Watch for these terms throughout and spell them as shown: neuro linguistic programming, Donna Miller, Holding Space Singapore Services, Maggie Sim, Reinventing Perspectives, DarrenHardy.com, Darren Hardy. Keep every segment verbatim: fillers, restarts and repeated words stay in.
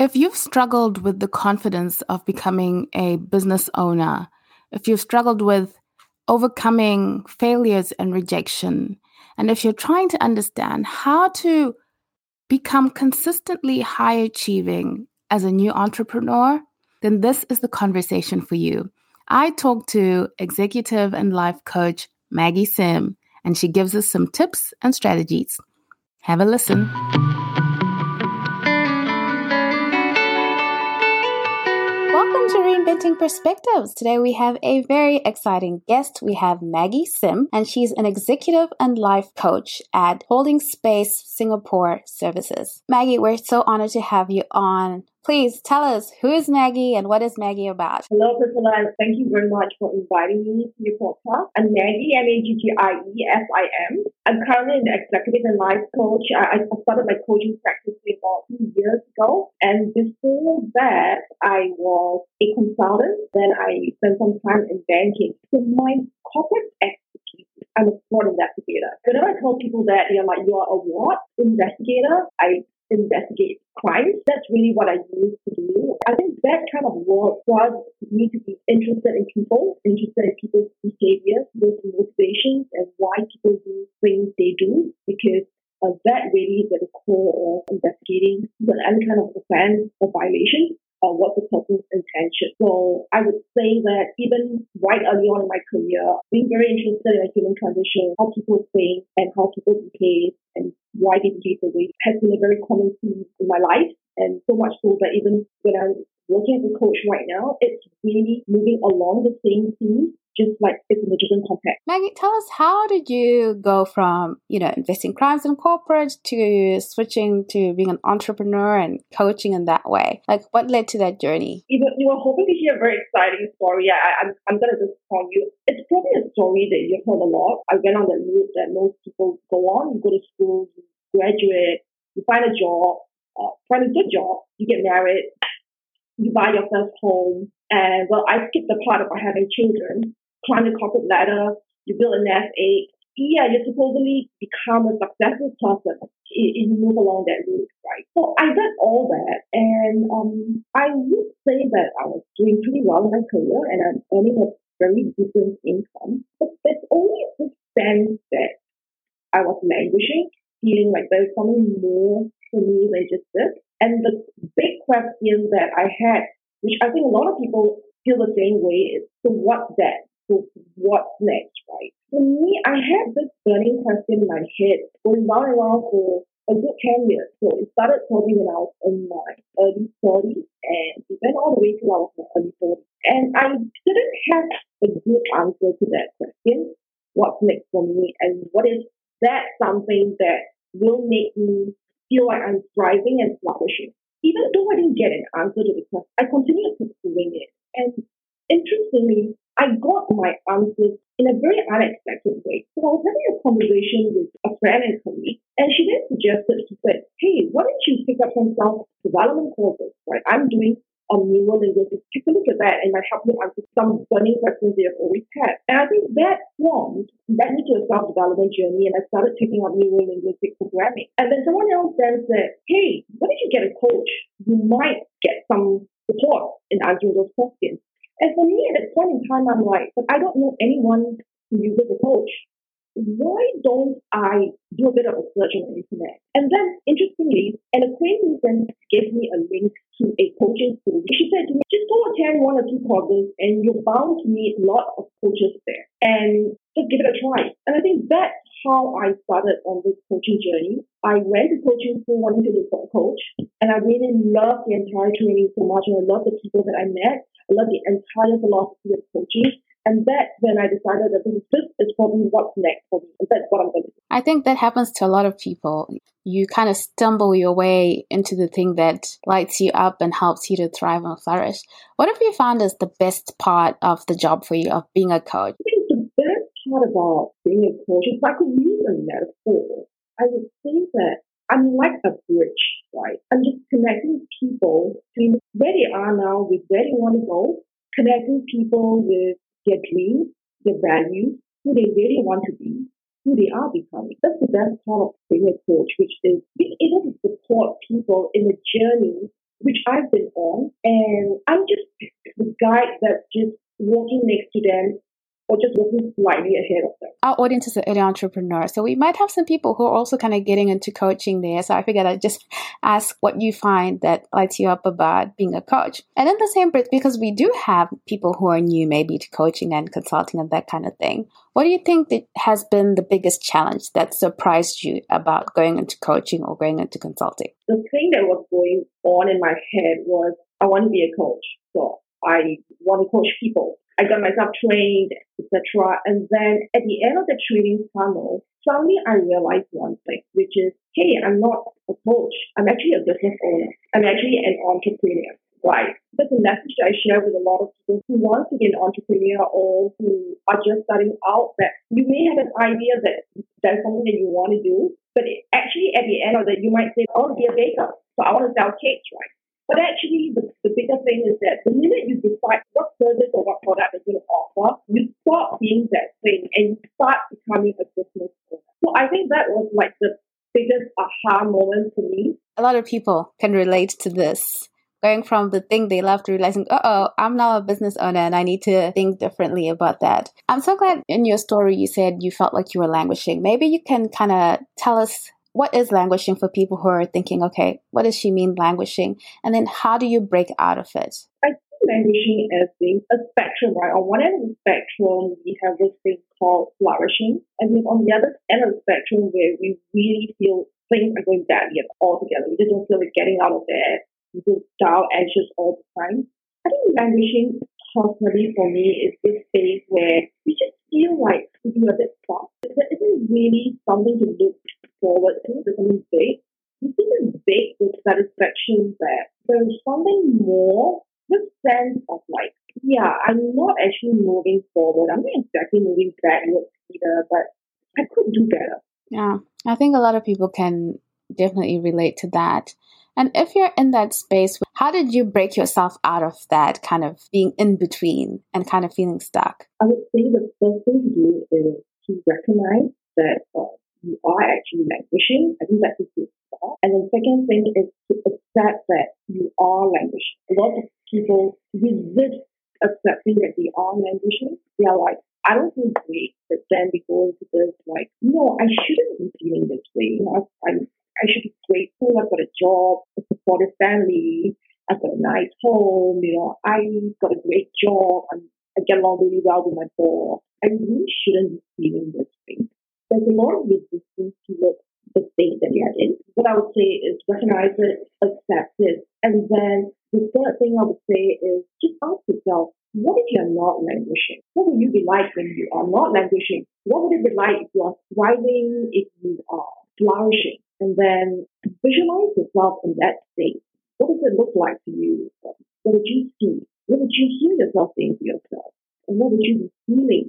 If you've struggled with the confidence of becoming a business owner, if you've struggled with overcoming failures and rejection, and if you're trying to understand how to become consistently high achieving as a new entrepreneur, then this is the conversation for you. I talked to executive and life coach Maggie Sim, and she gives us some tips and strategies. Have a listen. Welcome to Reinventing Perspectives. Today we have a very exciting guest. We have Maggie Sim, and she's an executive and life coach at Holding Space Singapore Services. Maggie, we're so honored to have you on. Please tell us, who is Maggie and what is Maggie about? Hello, Priscilla. Thank you very much for inviting me to your podcast. I'm Maggie, M A G G I E S I M. I'm currently an executive and life coach. I started my coaching practice about two years ago. And before that, I was a consultant. Then I spent some time in banking. So my corporate expertise, I'm a fraud investigator. Whenever I tell people that, you know, like, you're a what investigator, I investigate crimes. That's really what I used to do. I think that kind of work was me to be interested in people, interested in people's behaviors, those motivations, and why people do things they do, because uh, that really is at the core of investigating any kind of offense or violation, or what the person's intention. So I would say that even right early on in my career, being very interested in the human condition, how people think and how people behave and why they behave the way, has been a very common theme in my life. And so much so that even when I'm working as a coach right now, it's really moving along the same theme, just like it's in a different context. Maggie, tell us, how did you go from, you know, investing crimes in corporate to switching to being an entrepreneur and coaching in that way? Like, what led to that journey? You were, you were hoping to hear a very exciting story. I, I'm, I'm going to just tell you. It's probably a story that you've heard a lot. I went on that route that most people go on. You go to school, you graduate, you find a job, uh, find a good job, you get married, you buy your first home. And, well, I skipped the part about having children. Climb the corporate ladder, you build a nest egg. Yeah, you supposedly become a successful person if you move along that route, right? So I did all that, and um, I would say that I was doing pretty well in my career, and I'm earning a very decent income. But there's only the sense that I was languishing, feeling like there's something more for me than just this. And the big question that I had, which I think a lot of people feel the same way, is, so what's that? So what's next, right? For me, I had this burning question in my head going round and round for a good ten years. So it started probably when I was in my early thirties, and it went all the way till I was in my early forties. And I didn't have a good answer to that question, what's next for me, and what is that something that will make me feel like I'm thriving and flourishing. Even though I didn't get an answer to the question, I continued pursuing it. And interestingly, I got my answers in a very unexpected way. So I was having a conversation with a friend and colleague, and she then suggested, she said, hey, why don't you pick up some self-development courses, right? I'm doing a neuro linguistic. Take a look at that, and I help you answer some burning questions you have always had. And I think that formed, that led to a self-development journey, and I started picking up neuro linguistic programming. And then someone else then said, hey, why don't you get a coach? You might get some support in answering those questions. And for me, at that point in time, I'm like, but I don't know anyone who uses a coach. Why don't I do a bit of a search on the internet? And then, interestingly, an acquaintance then gave me a link to a coaching school. She said to me, just go attend one or two courses, and you're bound to meet lots of coaches there. And just give it a try. And I think that's how I started on this coaching journey. I went to coaching school wanting to look for a coach, and I really loved the entire training so much, and I loved the people that I met. I love the entire philosophy of coaching, and that's when I decided that this, this is probably what's next for me, and that's what I'm going to do. I think that happens to a lot of people. You kind of stumble your way into the thing that lights you up and helps you to thrive and flourish. What have you found is the best part of the job for you, of being a coach? I think the best part about being a coach, if I could use a metaphor, I would say that I'm like a bridge, right? I'm just connecting people between where they are now with where they want to go, connecting people with their dreams, their values, who they really want to be, who they are becoming. That's the best part of being a coach, which is being able to support people in a journey which I've been on, and I'm just the guide that's just walking next to them or just walking slightly ahead of them. Our audience is an early entrepreneur, so we might have some people who are also kind of getting into coaching there. So I figured I'd just ask what you find that lights you up about being a coach. And in the same breath, because we do have people who are new maybe to coaching and consulting and that kind of thing, what do you think that has been the biggest challenge that surprised you about going into coaching or going into consulting? The thing that was going on in my head was, I want to be a coach. So I want to coach people. I got myself trained, et cetera. And then at the end of the training funnel, suddenly I realized one thing, which is, hey, I'm not a coach. I'm actually a business owner. I'm actually an entrepreneur, right? That's a message that I share with a lot of people who want to be an entrepreneur or who are just starting out, that you may have an idea that that's something that you want to do, but it, actually at the end of that, you might say, I want to be a baker, so I want to sell cakes, right? But actually, the, the bigger thing is that the minute you decide what service or what product is going to offer, you stop being that thing and you start becoming a business owner. So I think that was like the biggest aha moment for me. A lot of people can relate to this, going from the thing they love to realizing, uh-oh, I'm now a business owner and I need to think differently about that. I'm so glad in your story you said you felt like you were languishing. Maybe you can kind of tell us, what is languishing for people who are thinking, okay, what does she mean languishing? And then how do you break out of it? I see languishing as being a spectrum, right? On one end of the spectrum, we have this thing called flourishing. And then on the other end of the spectrum, where we really feel things are going badly altogether. We just don't feel like getting out of bed. We feel down, anxious all the time. I think languishing personally for me is this space where we just feel like we're a bit stuck. There isn't really something to look forward to, there's something big. You can bake with satisfaction that there is something more, this sense of like, yeah, I'm not actually moving forward. I'm not exactly moving backwards either, but I could do better. Yeah, I think a lot of people can definitely relate to that. And if you're in that space, how did you break yourself out of that kind of being in between and kind of feeling stuck? I would say the first thing to do is to recognize that uh, you are actually languishing. I think that's a good start. And the second thing is to accept that you are languishing. A lot of people resist accepting that they are languishing. They are like, I don't feel great, but then they go into this like, no, I shouldn't be feeling this way. You know, I, I should be grateful. I've got a job, a supportive family, I've got a nice home. You know, I got a great job. I'm, I get along really well with my boss. I really shouldn't be feeling this way. There's a lot of resistance to the state that you're in. What I would say is recognize it, accept it. And then the third thing I would say is just ask yourself, what if you're not languishing? What would you be like when you are not languishing? What would it be like if you are thriving, if you are flourishing? And then visualize yourself in that state. What does it look like to you? What did you see? What did you hear yourself saying to yourself? And what would you be feeling?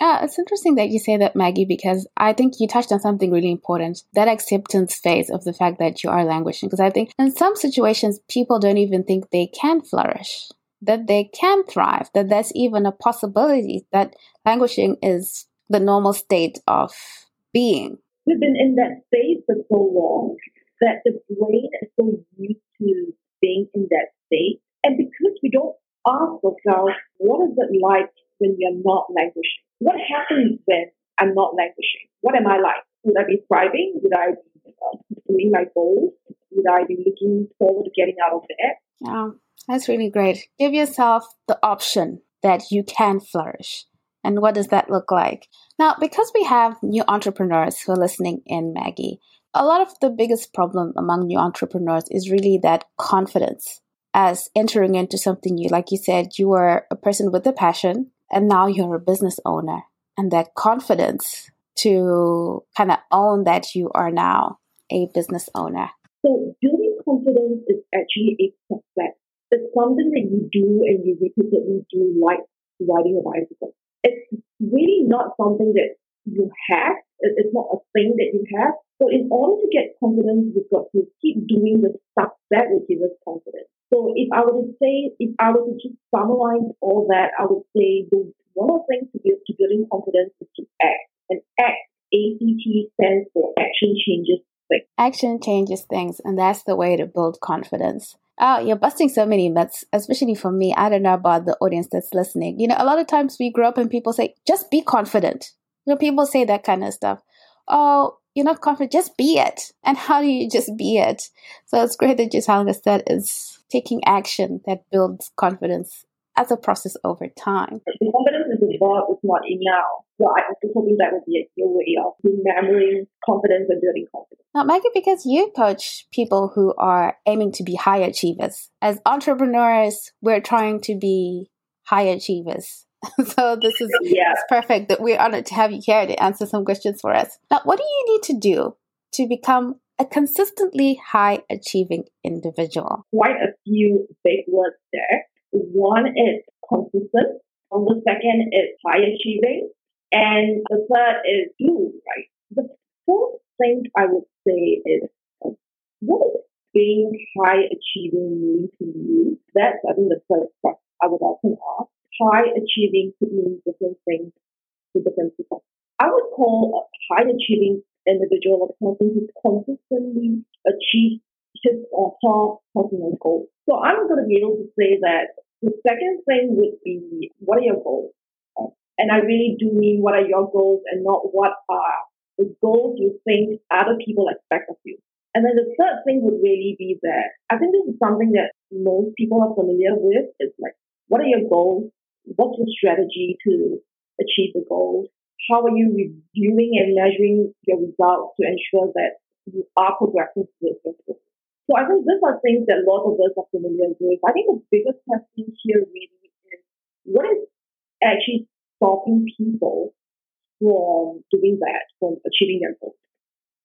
Ah, it's interesting that you say that, Maggie, because I think you touched on something really important, that acceptance phase of the fact that you are languishing. Because I think in some situations, people don't even think they can flourish, that they can thrive, that that's even a possibility, that languishing is the normal state of being. We've been in that space for so long that the brain is so used to being in that state. And because we don't ask ourselves, what is it like when you're not languishing? What happens when I'm not languishing? What am I like? Would I be thriving? Would I be uh, pursuing my goals? Would I be looking forward to getting out of bed? Yeah, that's really great. Give yourself the option that you can flourish. And what does that look like? Now, because we have new entrepreneurs who are listening in, Maggie, a lot of the biggest problem among new entrepreneurs is really that confidence as entering into something new. Like you said, you were a person with a passion, and now you're a business owner, and that confidence to kind of own that you are now a business owner. So building confidence is actually a process. It's something that you do and you repeatedly do, like riding a bicycle. It's really not something that you have. It's not a thing that you have. So in order to get confidence, you've got to keep doing the stuff that will give us confidence. So if I were to say, if I were to just summarize all that, I would say the one of the things to, build, to building confidence is to act. And ACT stands for action changes quick. Action changes things, and that's the way to build confidence. Oh, you're busting so many myths, especially for me. I don't know about the audience that's listening. You know, a lot of times we grow up and people say, just be confident. You know, people say that kind of stuff. Oh, you're not confident, just be it. And how do you just be it? So it's great that you're telling us that it's taking action that builds confidence as a process over time. The confidence is involved, it's not in now. So I was hoping that would be your way of remembering confidence and building confidence. Now, Maggie, because you coach people who are aiming to be high achievers. As entrepreneurs, we're trying to be high achievers. So this is yeah. It's perfect that we're honored to have you here to answer some questions for us. Now, what do you need to do to become a consistently high achieving individual? Quite a few big words there. One is consistent. On the second is high achieving. And the third is do, right? The fourth thing I would say is, what is being high achieving mean to you? That's, I think, the third step I would often ask. High achieving could mean different things to different people. I would call a high achieving individual a person who consistently achieves his or her personal goals. So I'm going to be able to say that the second thing would be, what are your goals? And I really do mean what are your goals and not what are the goals you think other people expect of you. And then the third thing would really be that I think this is something that most people are familiar with. It's like, what are your goals? What's your strategy to achieve the goals? How are you reviewing and measuring your results to ensure that you are progressing towards your goals? So I think these are things that lots of us are familiar with. I think the biggest question here really is, what is actually stopping people from doing that, from achieving their goals?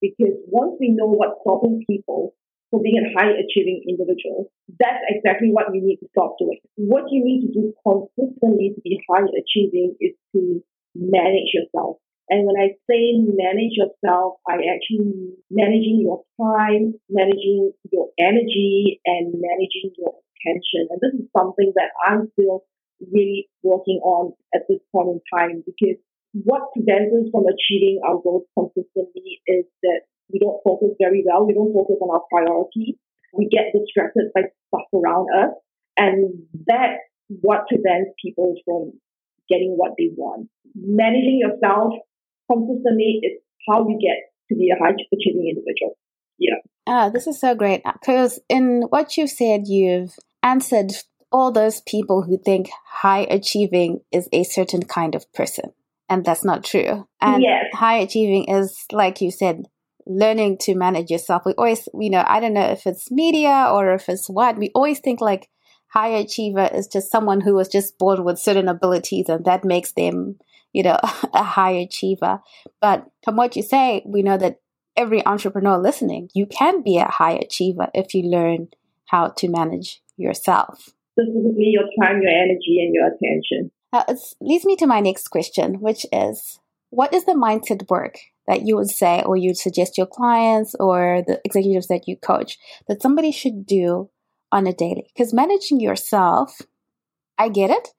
Because once we know what's stopping people from being a high achieving individual, that's exactly what you need to stop doing. What you need to do consistently to be high achieving is to manage yourself. And when I say manage yourself, I actually mean managing your time, managing your energy, and managing your attention. And this is something that I'm still really working on at this point in time, because what prevents us from achieving our goals consistently is that we don't focus very well. We don't focus on our priorities. We get distracted by stuff around us, and that's what prevents people from getting what they want. Managing yourself consistently is how you get to be a high achieving individual. Yeah. Ah, this is so great, because in what you've said, you've answered all those people who think high achieving is a certain kind of person, and that's not true. And yes. High achieving is, like you said, learning to manage yourself. We always, you know, I don't know if it's media or if it's what, we always think like high achiever is just someone who was just born with certain abilities and that makes them, you know, a high achiever. But from what you say, we know that every entrepreneur listening, you can be a high achiever if you learn how to manage yourself. Specifically your time, your energy, and your attention. Now, it leads me to my next question, which is, what is the mindset work that you would say or you'd suggest your clients or the executives that you coach that somebody should do on a daily? Because managing yourself, I get it,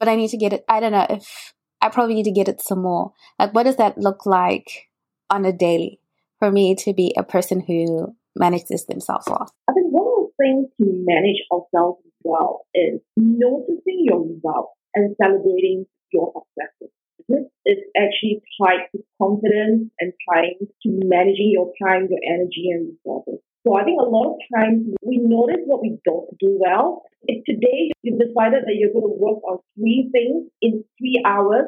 but I need to get it. I don't know if I probably need to get it some more. Like, what does that look like on a daily for me to be a person who manages themselves well? I think one of the things to manage ourselves well is noticing your results and celebrating your successes. This is actually tied to confidence and tied to managing your time, your energy, and resources. So I think a lot of times we notice what we don't do well. If today you've decided that you're going to work on three things in three hours,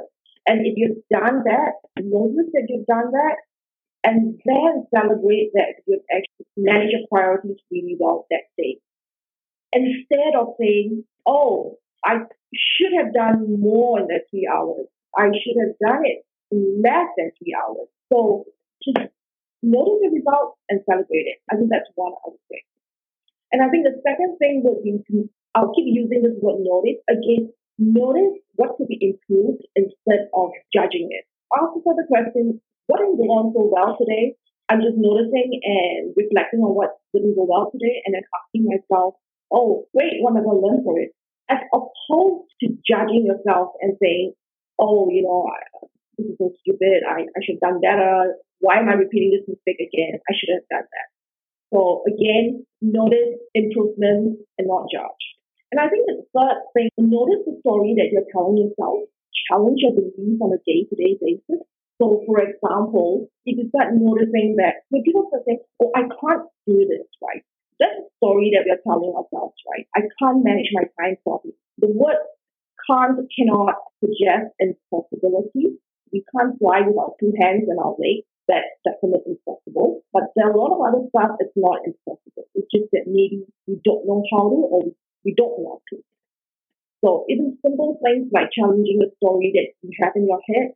and if you've done that, notice that you've done that, and then celebrate that you've actually managed your priorities really well that day. Instead of saying, oh, I should have done more in that three hours. I should have done it in less than three hours. So just notice the results and celebrate it. I think that's one I would say. And I think the second thing would be, I'll keep using this word notice. Again, notice what could be improved instead of judging it. Ask yourself the question, what didn't go on so well today? I'm just noticing and reflecting on what didn't go well today and then asking myself, oh, wait, what am I going to learn for it? As opposed to judging yourself and saying, oh, you know, this is so stupid, I, I should have done better, Why am I repeating this mistake again? I should have done that. So again, notice improvement and not judge. And I think the third thing, notice the story that you're telling yourself. Challenge your beliefs on a day-to-day basis. So for example, if you start noticing that when people start saying, oh, I can't do this, right? That's a story that we are telling ourselves, right? I can't manage my time properly. The word can't, cannot suggest impossibility. We can't fly with our two hands and our legs. That's definitely impossible. But there are a lot of other stuff that's not impossible. It's just that maybe we don't know how to or we don't want to. So even simple things like challenging the story that you have in your head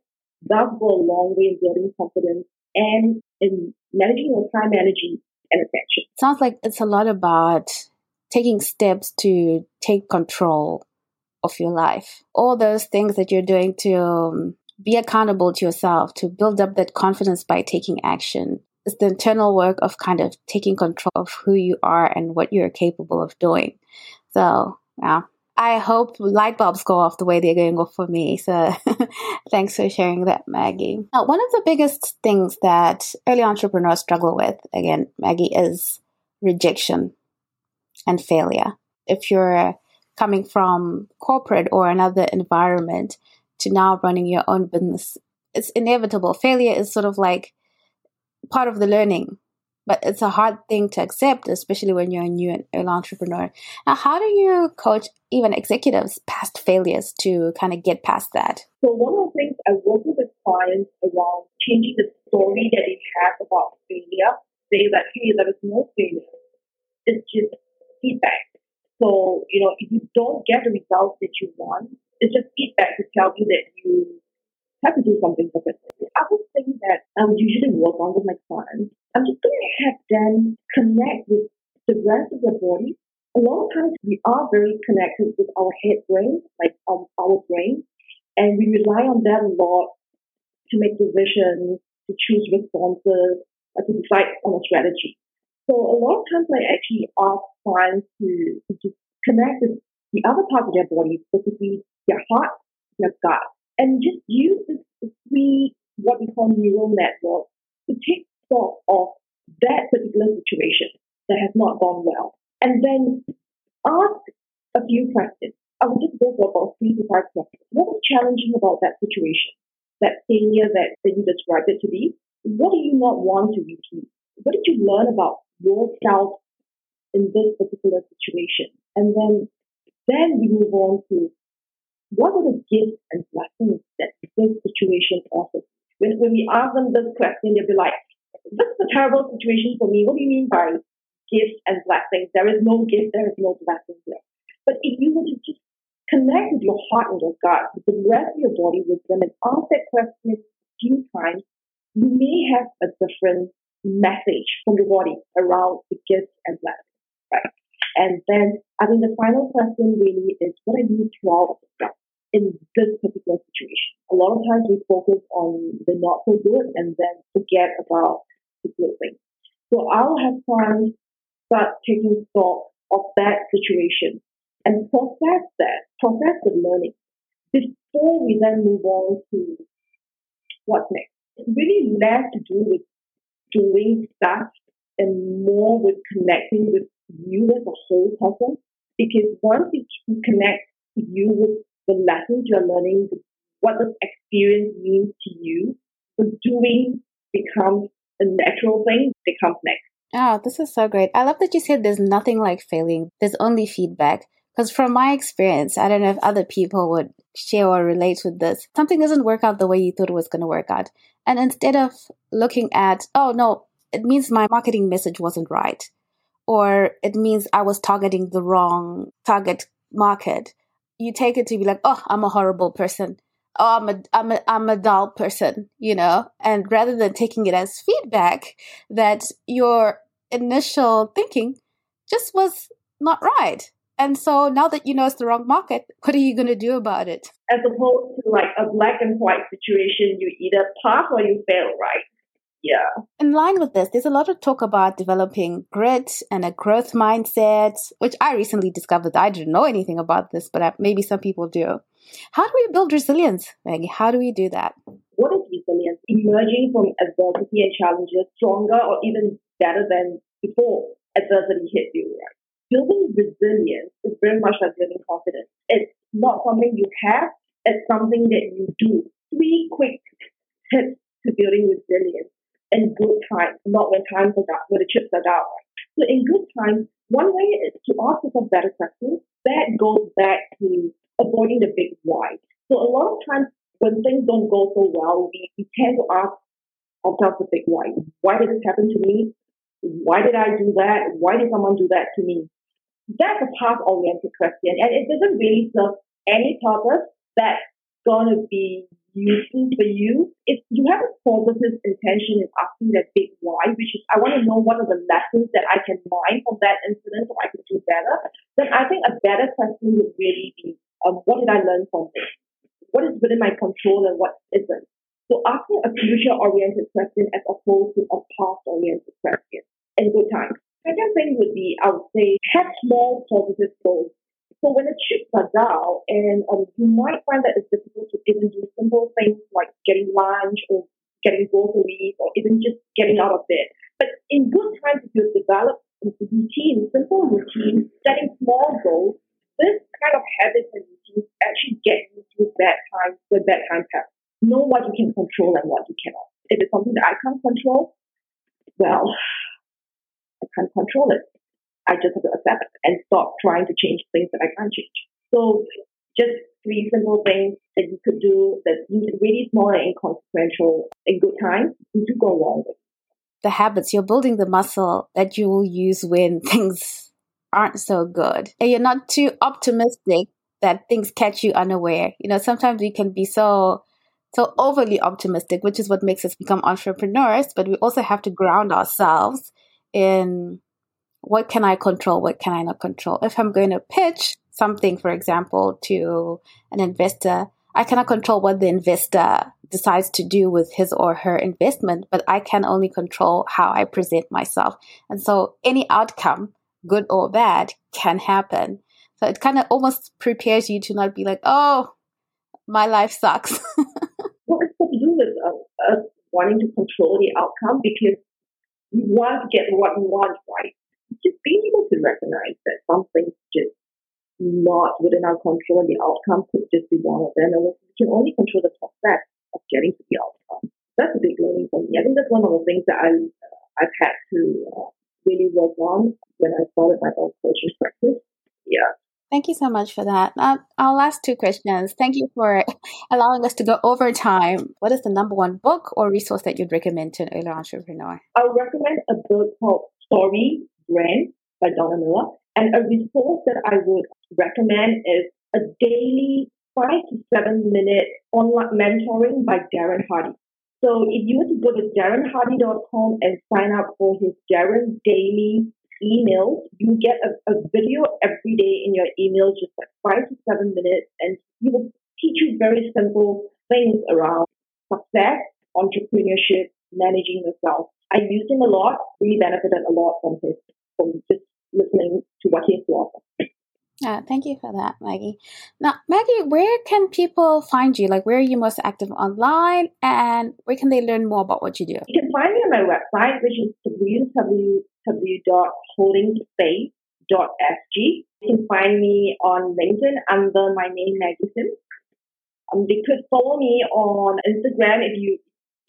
does go a long way in building confidence and in managing your time, energy, and attention. Sounds like it's a lot about taking steps to take control of your life. All those things that you're doing to um, be accountable to yourself, to build up that confidence by taking action. It's the internal work of kind of taking control of who you are and what you're capable of doing. So, yeah. I hope light bulbs go off the way they're going off for me. So thanks for sharing that, Maggie. Now, one of the biggest things that early entrepreneurs struggle with, again, Maggie, is rejection and failure. If you're coming from corporate or another environment to now running your own business, it's inevitable. Failure is sort of like part of the learning. But it's a hard thing to accept, especially when you're a new early entrepreneur. Now, how do you coach even executives past failures to kind of get past that? So one of the things I work with clients around changing the story that they have about failure. They like, hey, there is no failure. It's just feedback. So, you know, if you don't get the results that you want, it's just feedback to tell you that you have to do something differently. The other thing that I would usually work on with my clients, I'm just going to have them connect with the rest of their body. A lot of times we are very connected with our head brain, like our, our brain, and we rely on that a lot to make decisions, to choose responses, or to decide on a strategy. So a lot of times I actually ask clients to, to connect with the other parts of their body, specifically their heart, their gut. And just use this three, what we call neural network, to take stock of that particular situation that has not gone well. And then ask a few questions. I would just go for about three to five questions. What was challenging about that situation, that failure that, that you described it to be? What do you not want to repeat? What did you learn about yourself in this particular situation? And then, then we move on to what are the gifts and lessons that this situation offers? When, when we ask them this question, they'll be like, this is a terrible situation for me. What do you mean by gifts and blessings? There is no gift, there is no blessing here. But if you were to just connect with your heart and your gut, with the rest of your body with them, and ask that question a few times, you may have a different message from the body around the gifts and blessings, right? And then I think the final question really is, what are you proud of in this particular situation? A lot of times we focus on the not so good and then forget about the good things. So I'll have clients start taking stock of that situation and process that, process the learning before we then move on to what's next. It's really less to do with doing stuff and more with connecting with you as a whole person, because once you connect you with the lessons you're learning, what this experience means to you, the doing becomes a natural thing that comes next. Oh, this is so great. I love that you said there's nothing like failing. There's only feedback. Because from my experience, I don't know if other people would share or relate with this. Something doesn't work out the way you thought it was going to work out. And instead of looking at, oh, no, it means my marketing message wasn't right. Or it means I was targeting the wrong target market. You take it to be like, oh, I'm a horrible person. Oh, I'm a, I'm a, I'm a dull person, you know? And rather than taking it as feedback that your initial thinking just was not right. And so now that you know it's the wrong market, what are you going to do about it? As opposed to like a black and white situation, you either pass or you fail, right? Yeah. In line with this, there's a lot of talk about developing grit and a growth mindset, which I recently discovered. I didn't know anything about this, but I, maybe some people do. How do we build resilience, Maggie? How do we do that? What is resilience? emerging from adversity and challenges stronger or even better than before adversity hit you, right? Building resilience is very much like building confidence. It's not something you have, it's something that you do. Three quick tips to building resilience in good times, not when times are down, when the chips are down. So in good times, one way is to ask yourself better questions. That goes back to avoiding the big why. So a lot of times when things don't go so well, we, we tend to ask ourselves the big why. Why did this happen to me? Why did I do that? Why did someone do that to me? That's a path-oriented question, and it doesn't really serve any purpose that's going to be useful for you. If you have a positive intention in asking that big why, which is, I want to know what are the lessons that I can mine from that incident so I can do better, then I think a better question would really be, um, what did I learn from this? What is within my control and what isn't? So asking a future-oriented question as opposed to a past-oriented question in good times. Second thing would be, I would say, have small positive goals. So when the chips are down, and um, you might find that it's difficult to even do simple things like getting lunch or getting groceries or even just getting out of bed. But in good times, if you develop a routine, simple routine, setting small goals, this kind of habits and routines actually get you through bad times when bad times happen. Know what you can control and what you cannot. If it's something that I can't control, well, I can't control it. I just have to accept it and stop trying to change things that I can't change. So just three simple things that you could do that's really small and inconsequential in good times, you do go along with. The habits, you're building the muscle that you will use when things aren't so good. And you're not too optimistic that things catch you unaware. You know, sometimes we can be so... So overly optimistic, which is what makes us become entrepreneurs, but we also have to ground ourselves in what can I control, what can I not control. If I'm going to pitch something, for example, to an investor, I cannot control what the investor decides to do with his or her investment, but I can only control how I present myself. And so any outcome, good or bad, can happen. So it kind of almost prepares you to not be like, oh, my life sucks. Well, it's got to do with us uh, uh, wanting to control the outcome because we want to get what we want, right? Just being able to recognize that something's just not within our control, the outcome could just be one of them, and we can only control the process of getting to the outcome. That's a big learning for me. I think that's one of the things that I, uh, I've had to uh, really work on when I started my own coaching practice. Yeah. Thank you so much for that. Uh, our last two questions. Thank you for allowing us to go over time. What is the number one book or resource that you'd recommend to an early entrepreneur? I would recommend a book called Story Brand by Donna Miller. And a resource that I would recommend is a daily five to seven minute online mentoring by Darren Hardy. So if you were to go to Darren Hardy dot com and sign up for his Darren Daily emails, you get a, a video every day in your email, just like five to seven minutes, and he will teach you very simple things around success, entrepreneurship, managing yourself. I used him a lot, really benefited a lot from his, from just listening to what he has to offer. Uh, thank you for that, Maggie. Now, Maggie, where can people find you? Like, where are you most active online, and where can they learn more about what you do? You can find me on my website, which is w w w dot holding space dot s g. You can find me on LinkedIn under my name, Maggie Sim. Um, you could follow me on Instagram if you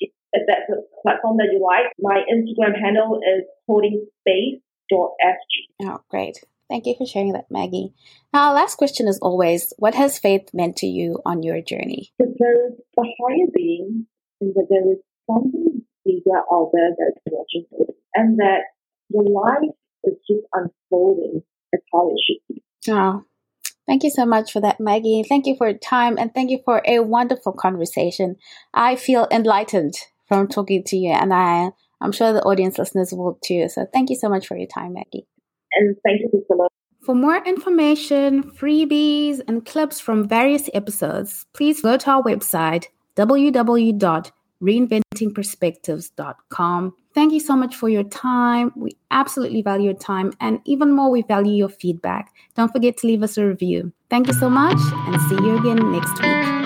if, if that's a platform that you like. My Instagram handle is holding space dot s g. Oh, great. Thank you for sharing that, Maggie. Now, our last question is always, what has faith meant to you on your journey? That there is a higher being, and that there is something bigger out there that's watching you, and that your life is just unfolding as how it should be. Oh, thank you so much for that, Maggie. Thank you for your time, and thank you for a wonderful conversation. I feel enlightened from talking to you, and I, I'm sure the audience listeners will too. So thank you so much for your time, Maggie. And thank you so much. For more information, freebies, and clips from various episodes, please go to our website, w w w dot reinventing perspectives dot com. Thank you so much for your time. We absolutely value your time, and even more, we value your feedback. Don't forget to leave us a review. Thank you so much, and see you again next week.